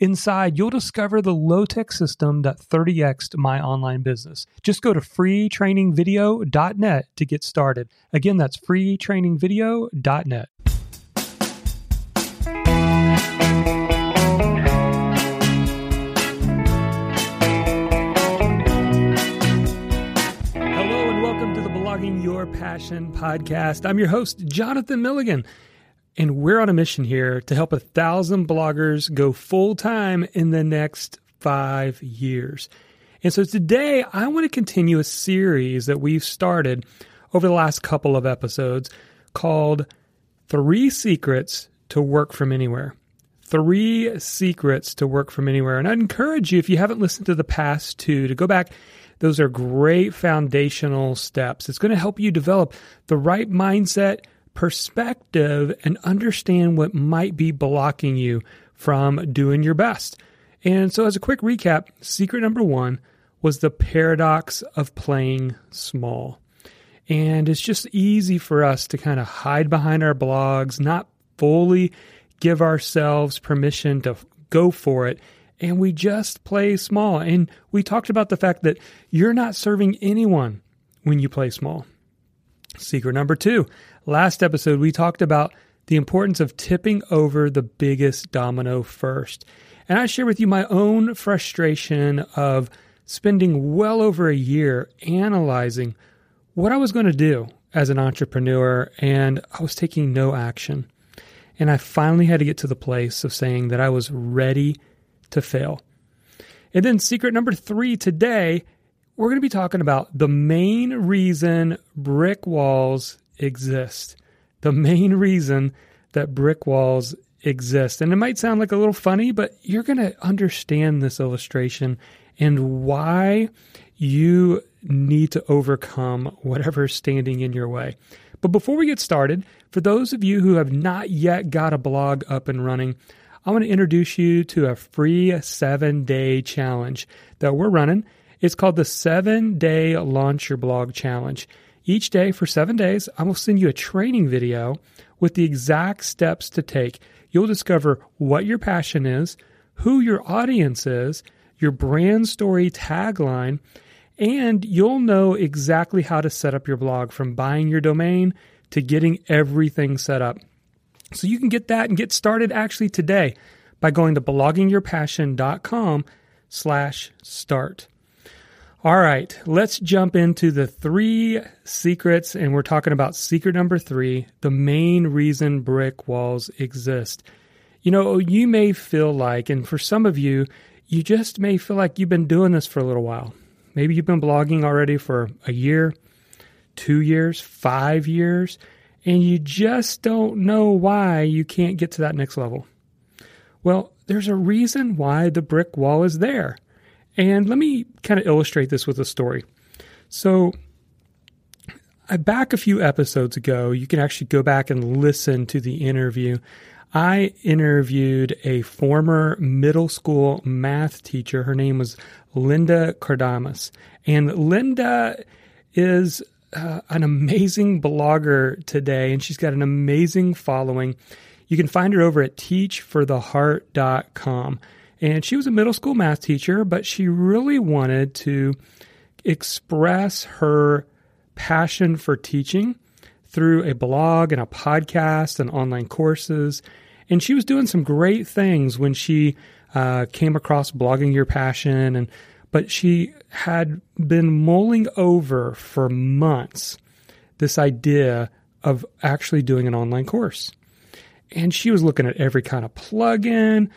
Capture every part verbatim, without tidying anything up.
Inside, you'll discover the low-tech system that thirty X'd my online business. Just go to free training video dot net to get started. Again, that's free training video dot net. Hello and welcome to the Blogging Your Passion podcast. I'm your host, Jonathan Milligan. And we're on a mission here to help a thousand bloggers go full-time in the next five years. And so today, I want to continue a series that we've started over the last couple of episodes called Three Secrets to Work from Anywhere. Three Secrets to Work from Anywhere. And I'd encourage you, if you haven't listened to the past two, to go back. Those are great foundational steps. It's going to help you develop the right mindset, perspective, and understand what might be blocking you from doing your best. And so as a quick recap, secret number one was the paradox of playing small. And it's just easy for us to kind of hide behind our blogs, not fully give ourselves permission to go for it. And we just play small. And we talked about the fact that you're not serving anyone when you play small. Secret number two, last episode, we talked about the importance of tipping over the biggest domino first. And I share with you my own frustration of spending well over a year analyzing what I was going to do as an entrepreneur, and I was taking no action. And I finally had to get to the place of saying that I was ready to fail. And then secret number three today, we're going to be talking about the main reason brick walls exist. The main reason that brick walls exist. And it might sound like a little funny, but you're going to understand this illustration and why you need to overcome whatever's standing in your way. But before we get started, for those of you who have not yet got a blog up and running, I want to introduce you to a free seven-day challenge that we're running. It's called the Seven Day Launch Your Blog Challenge. Each day for seven days, I will send you a training video with the exact steps to take. You'll discover what your passion is, who your audience is, your brand story tagline, and you'll know exactly how to set up your blog from buying your domain to getting everything set up. So you can get that and get started actually today by going to blogging your passion dot com slash start. All right, let's jump into the three secrets, and we're talking about secret number three, the main reason brick walls exist. You know, you may feel like, and for some of you, you just may feel like you've been doing this for a little while. Maybe you've been blogging already for a year, two years, five years, and you just don't know why you can't get to that next level. Well, there's a reason why the brick wall is there. And let me kind of illustrate this with a story. So back a few episodes ago, you can actually go back and listen to the interview. I interviewed a former middle school math teacher. Her name was Linda Cardamas. And Linda is uh, an amazing blogger today, and she's got an amazing following. You can find her over at teach for the heart dot com. And she was a middle school math teacher, but she really wanted to express her passion for teaching through a blog and a podcast and online courses. And she was doing some great things when she uh, came across Blogging Your Passion. And but she had been mulling over for months this idea of actually doing an online course. And she was looking at every kind of plugin,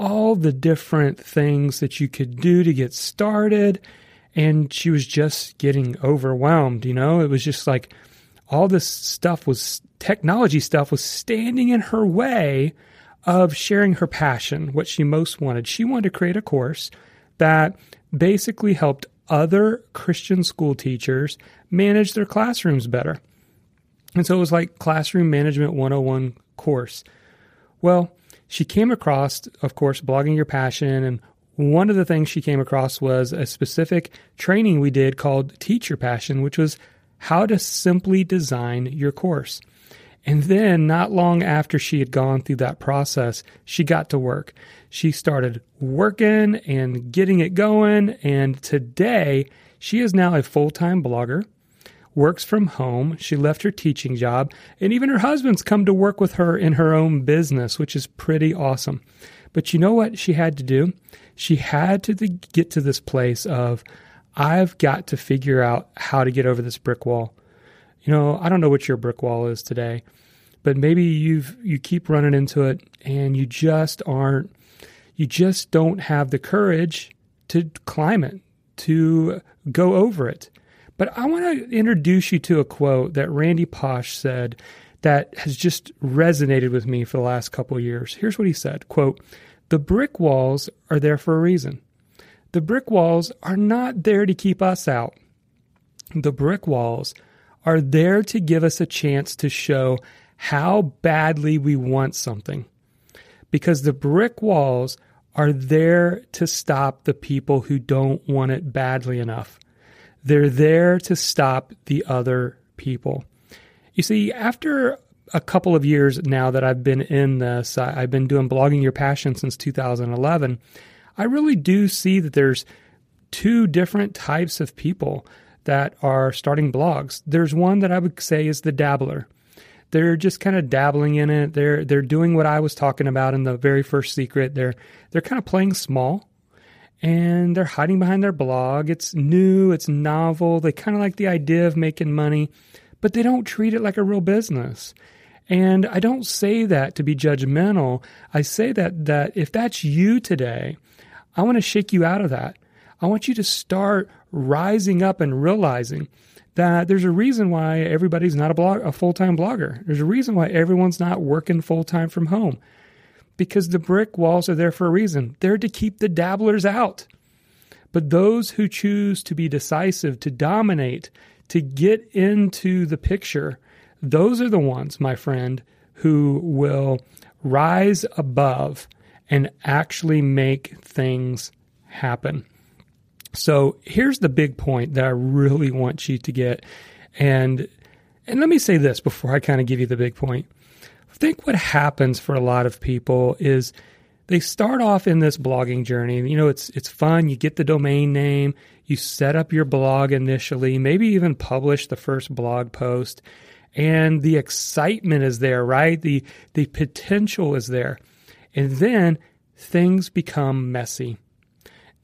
all the different things that you could do to get started. And she was just getting overwhelmed, you know? It was just like all this stuff was, technology stuff was standing in her way of sharing her passion, what she most wanted. She wanted to create a course that basically helped other Christian school teachers manage their classrooms better. And so it was like Classroom Management one oh one course. Well, she came across, of course, Blogging Your Passion, and one of the things she came across was a specific training we did called Teach Your Passion, which was how to simply design your course. And then not long after she had gone through that process, she got to work. She started working and getting it going, and today she is now a full-time blogger, works from home. She left her teaching job, and even her husband's come to work with her in her own business, which is pretty awesome. But you know what she had to do? She had to get to this place of, I've got to figure out how to get over this brick wall. You know, I don't know what your brick wall is today, but maybe you've you keep running into it and you just aren't, you just don't have the courage to climb it, to go over it. But I want to introduce you to a quote that Randy Pausch said that has just resonated with me for the last couple of years. Here's what he said, quote, "The brick walls are there for a reason. The brick walls are not there to keep us out. The brick walls are there to give us a chance to show how badly we want something. Because the brick walls are there to stop the people who don't want it badly enough. They're there to stop the other people." You see, after a couple of years now that I've been in this, I've been doing Blogging Your Passion since two thousand eleven, I really do see that there's two different types of people that are starting blogs. There's one that I would say is the dabbler. They're just kind of dabbling in it. They're they're doing what I was talking about in the very first secret. They're they're kind of playing small, and they're hiding behind their blog. It's new, it's novel. They kind of like the idea of making money, but they don't treat it like a real business. And I don't say that to be judgmental. I say that that if that's you today, I want to shake you out of that. I want you to start rising up and realizing that there's a reason why everybody's not a blog, a full-time blogger. There's a reason why everyone's not working full-time from home, because the brick walls are there for a reason. They're to keep the dabblers out. But those who choose to be decisive, to dominate, to get into the picture, those are the ones, my friend, who will rise above and actually make things happen. So here's the big point that I really want you to get. And and let me say this before I kind of give you the big point. I think what happens for a lot of people is they start off in this blogging journey. You know, it's it's fun. You get the domain name. You set up your blog initially, maybe even publish the first blog post. And the excitement is there, right? The the potential is there. And then things become messy.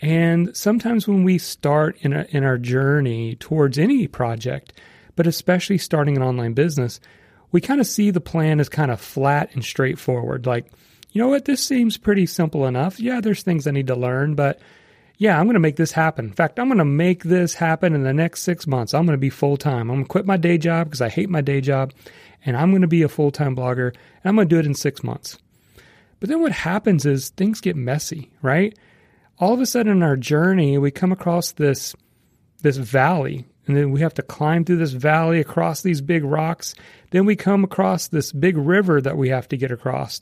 And sometimes when we start in, a, in our journey towards any project, but especially starting an online business, we kind of see the plan as kind of flat and straightforward. Like, you know what, this seems pretty simple enough. Yeah, there's things I need to learn, but yeah, I'm going to make this happen. In fact, I'm going to make this happen in the next six months. I'm going to be full-time. I'm going to quit my day job because I hate my day job, and I'm going to be a full-time blogger, and I'm going to do it in six months. But then what happens is things get messy, right? All of a sudden in our journey, we come across this this valley, and then we have to climb through this valley across these big rocks. Then we come across this big river that we have to get across.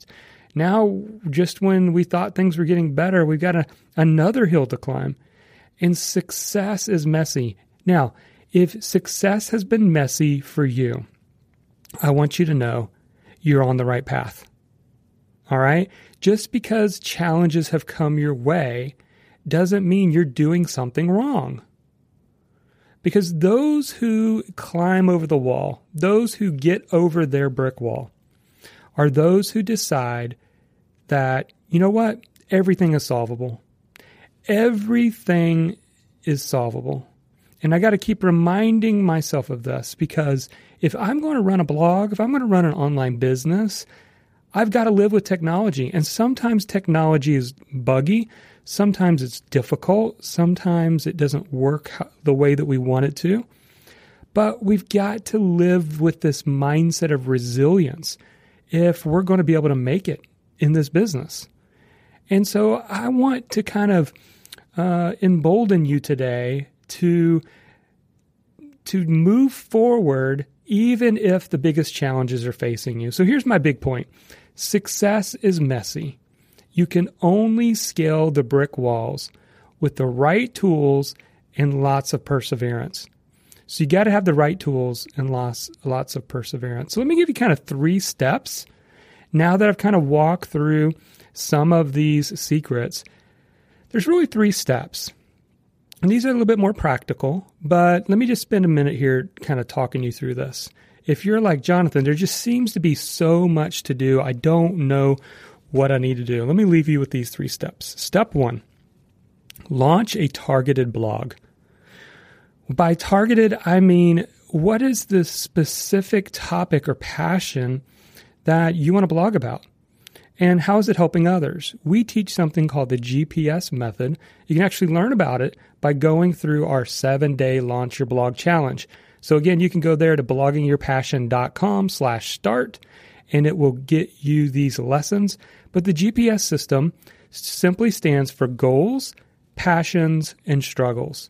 Now, just when we thought things were getting better, we've got a, another hill to climb. And success is messy. Now, if success has been messy for you, I want you to know you're on the right path. All right? Just because challenges have come your way doesn't mean you're doing something wrong. Because those who climb over the wall, those who get over their brick wall, are those who decide that, you know what, everything is solvable. Everything is solvable. And I got to keep reminding myself of this, because if I'm going to run a blog, if I'm going to run an online business, I've got to live with technology. And sometimes technology is buggy. Sometimes it's difficult. Sometimes it doesn't work the way that we want it to. But we've got to live with this mindset of resilience if we're going to be able to make it in this business. And so I want to kind of uh, embolden you today to, to move forward even if the biggest challenges are facing you. So here's my big point. Success is messy. You can only scale the brick walls with the right tools and lots of perseverance. So you got to have the right tools and lots, lots of perseverance. So let me give you kind of three steps. Now that I've kind of walked through some of these secrets, there's really three steps. And these are a little bit more practical, but let me just spend a minute here kind of talking you through this. If you're like, Jonathan, there just seems to be so much to do. I don't know what I need to do. Let me leave you with these three steps. Step one, launch a targeted blog. By targeted, I mean, what is the specific topic or passion that you want to blog about? And how is it helping others? We teach something called the G P S method. You can actually learn about it by going through our seven day launch your blog challenge. So again, you can go there to blogging your passion dot com slash start, and it will get you these lessons. But the G P S system simply stands for goals, passions, and struggles.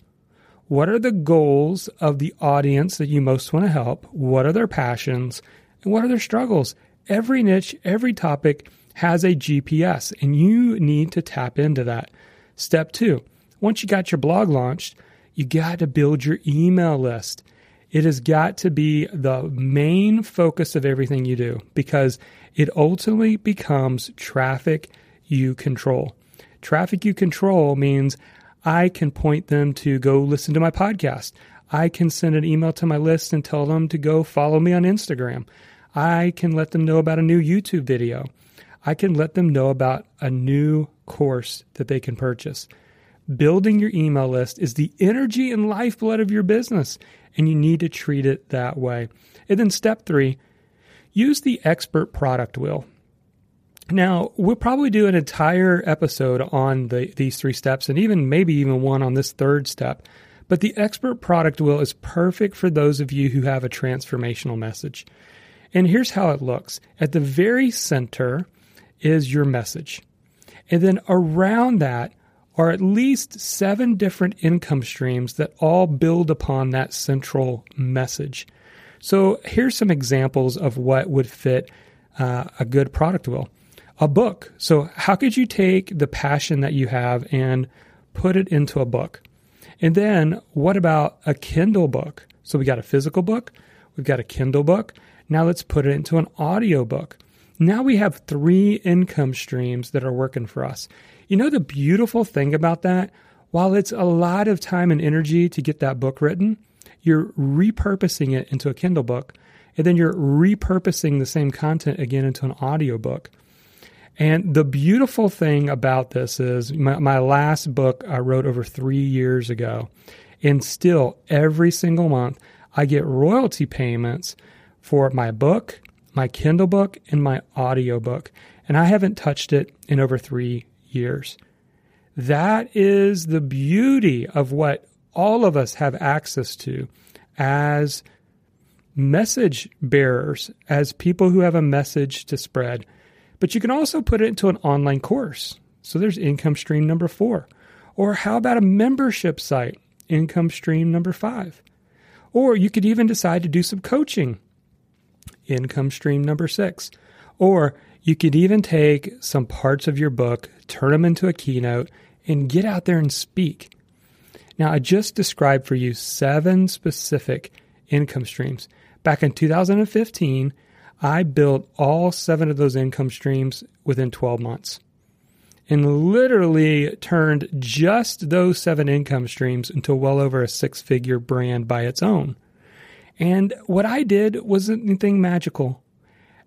What are the goals of the audience that you most want to help? What are their passions? And what are their struggles? Every niche, every topic has a G P S, and you need to tap into that. Step two, once you got your blog launched, you got to build your email list. It has got to be the main focus of everything you do because it ultimately becomes traffic you control. Traffic you control means I can point them to go listen to my podcast. I can send an email to my list and tell them to go follow me on Instagram. I can let them know about a new YouTube video. I can let them know about a new course that they can purchase. Building your email list is the energy and lifeblood of your business, and you need to treat it that way. And then step three, use the expert product wheel. Now, we'll probably do an entire episode on the, these three steps and even maybe even one on this third step. But the expert product wheel is perfect for those of you who have a transformational message. And here's how it looks. At the very center is your message. And then around that are at least seven different income streams that all build upon that central message. So here's some examples of what would fit uh, a good product wheel. A book. So how could you take the passion that you have and put it into a book? And then what about a Kindle book? So we got a physical book. We've got a Kindle book. Now let's put it into an audiobook. Now we have three income streams that are working for us. You know, the beautiful thing about that, while it's a lot of time and energy to get that book written, you're repurposing it into a Kindle book, and then you're repurposing the same content again into an audiobook. And the beautiful thing about this is my, my last book I wrote over three years ago, and still every single month I get royalty payments for my book, my Kindle book, and my audiobook. And I haven't touched it in over three years. That is the beauty of what all of us have access to as message bearers, as people who have a message to spread. But you can also put it into an online course. So there's income stream number four. Or how about a membership site? Income stream number five. Or you could even decide to do some coaching. Income stream number six. Or you could even take some parts of your book, turn them into a keynote, and get out there and speak. Now, I just described for you seven specific income streams. Back in two thousand fifteen, I built all seven of those income streams within twelve months and literally turned just those seven income streams into well over a six-figure brand by its own. And what I did wasn't anything magical.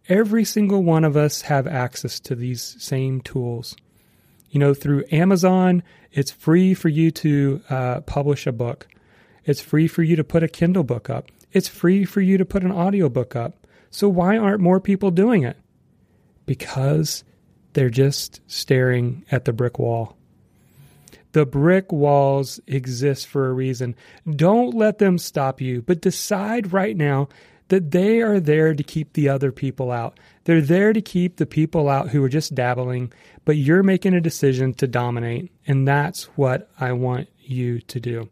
Every single one of us have access to these same tools. You know, through Amazon, it's free for you to uh, publish a book. It's free for you to put a Kindle book up. It's free for you to put an audiobook up. So why aren't more people doing it? Because they're just staring at the brick wall. The brick walls exist for a reason. Don't let them stop you, but decide right now that they are there to keep the other people out. They're there to keep the people out who are just dabbling, but you're making a decision to dominate, and that's what I want you to do.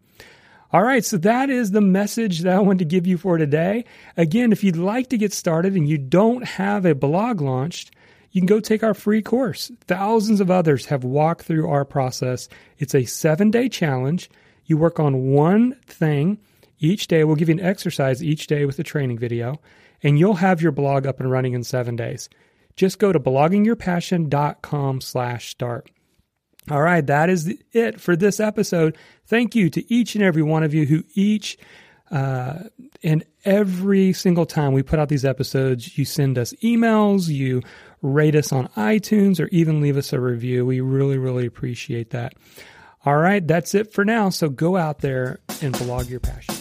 All right, so that is the message that I wanted to give you for today. Again, if you'd like to get started and you don't have a blog launched, you can go take our free course. Thousands of others have walked through our process. It's a seven-day challenge. You work on one thing each day. We'll give you an exercise each day with a training video, and you'll have your blog up and running in seven days. Just go to blogging your passion dot com slash start. All right, that is it for this episode. Thank you to each and every one of you who each uh, and every single time we put out these episodes, you send us emails, you rate us on iTunes, or even leave us a review. We really, really appreciate that. All right, that's it for now. So go out there and blog your passion.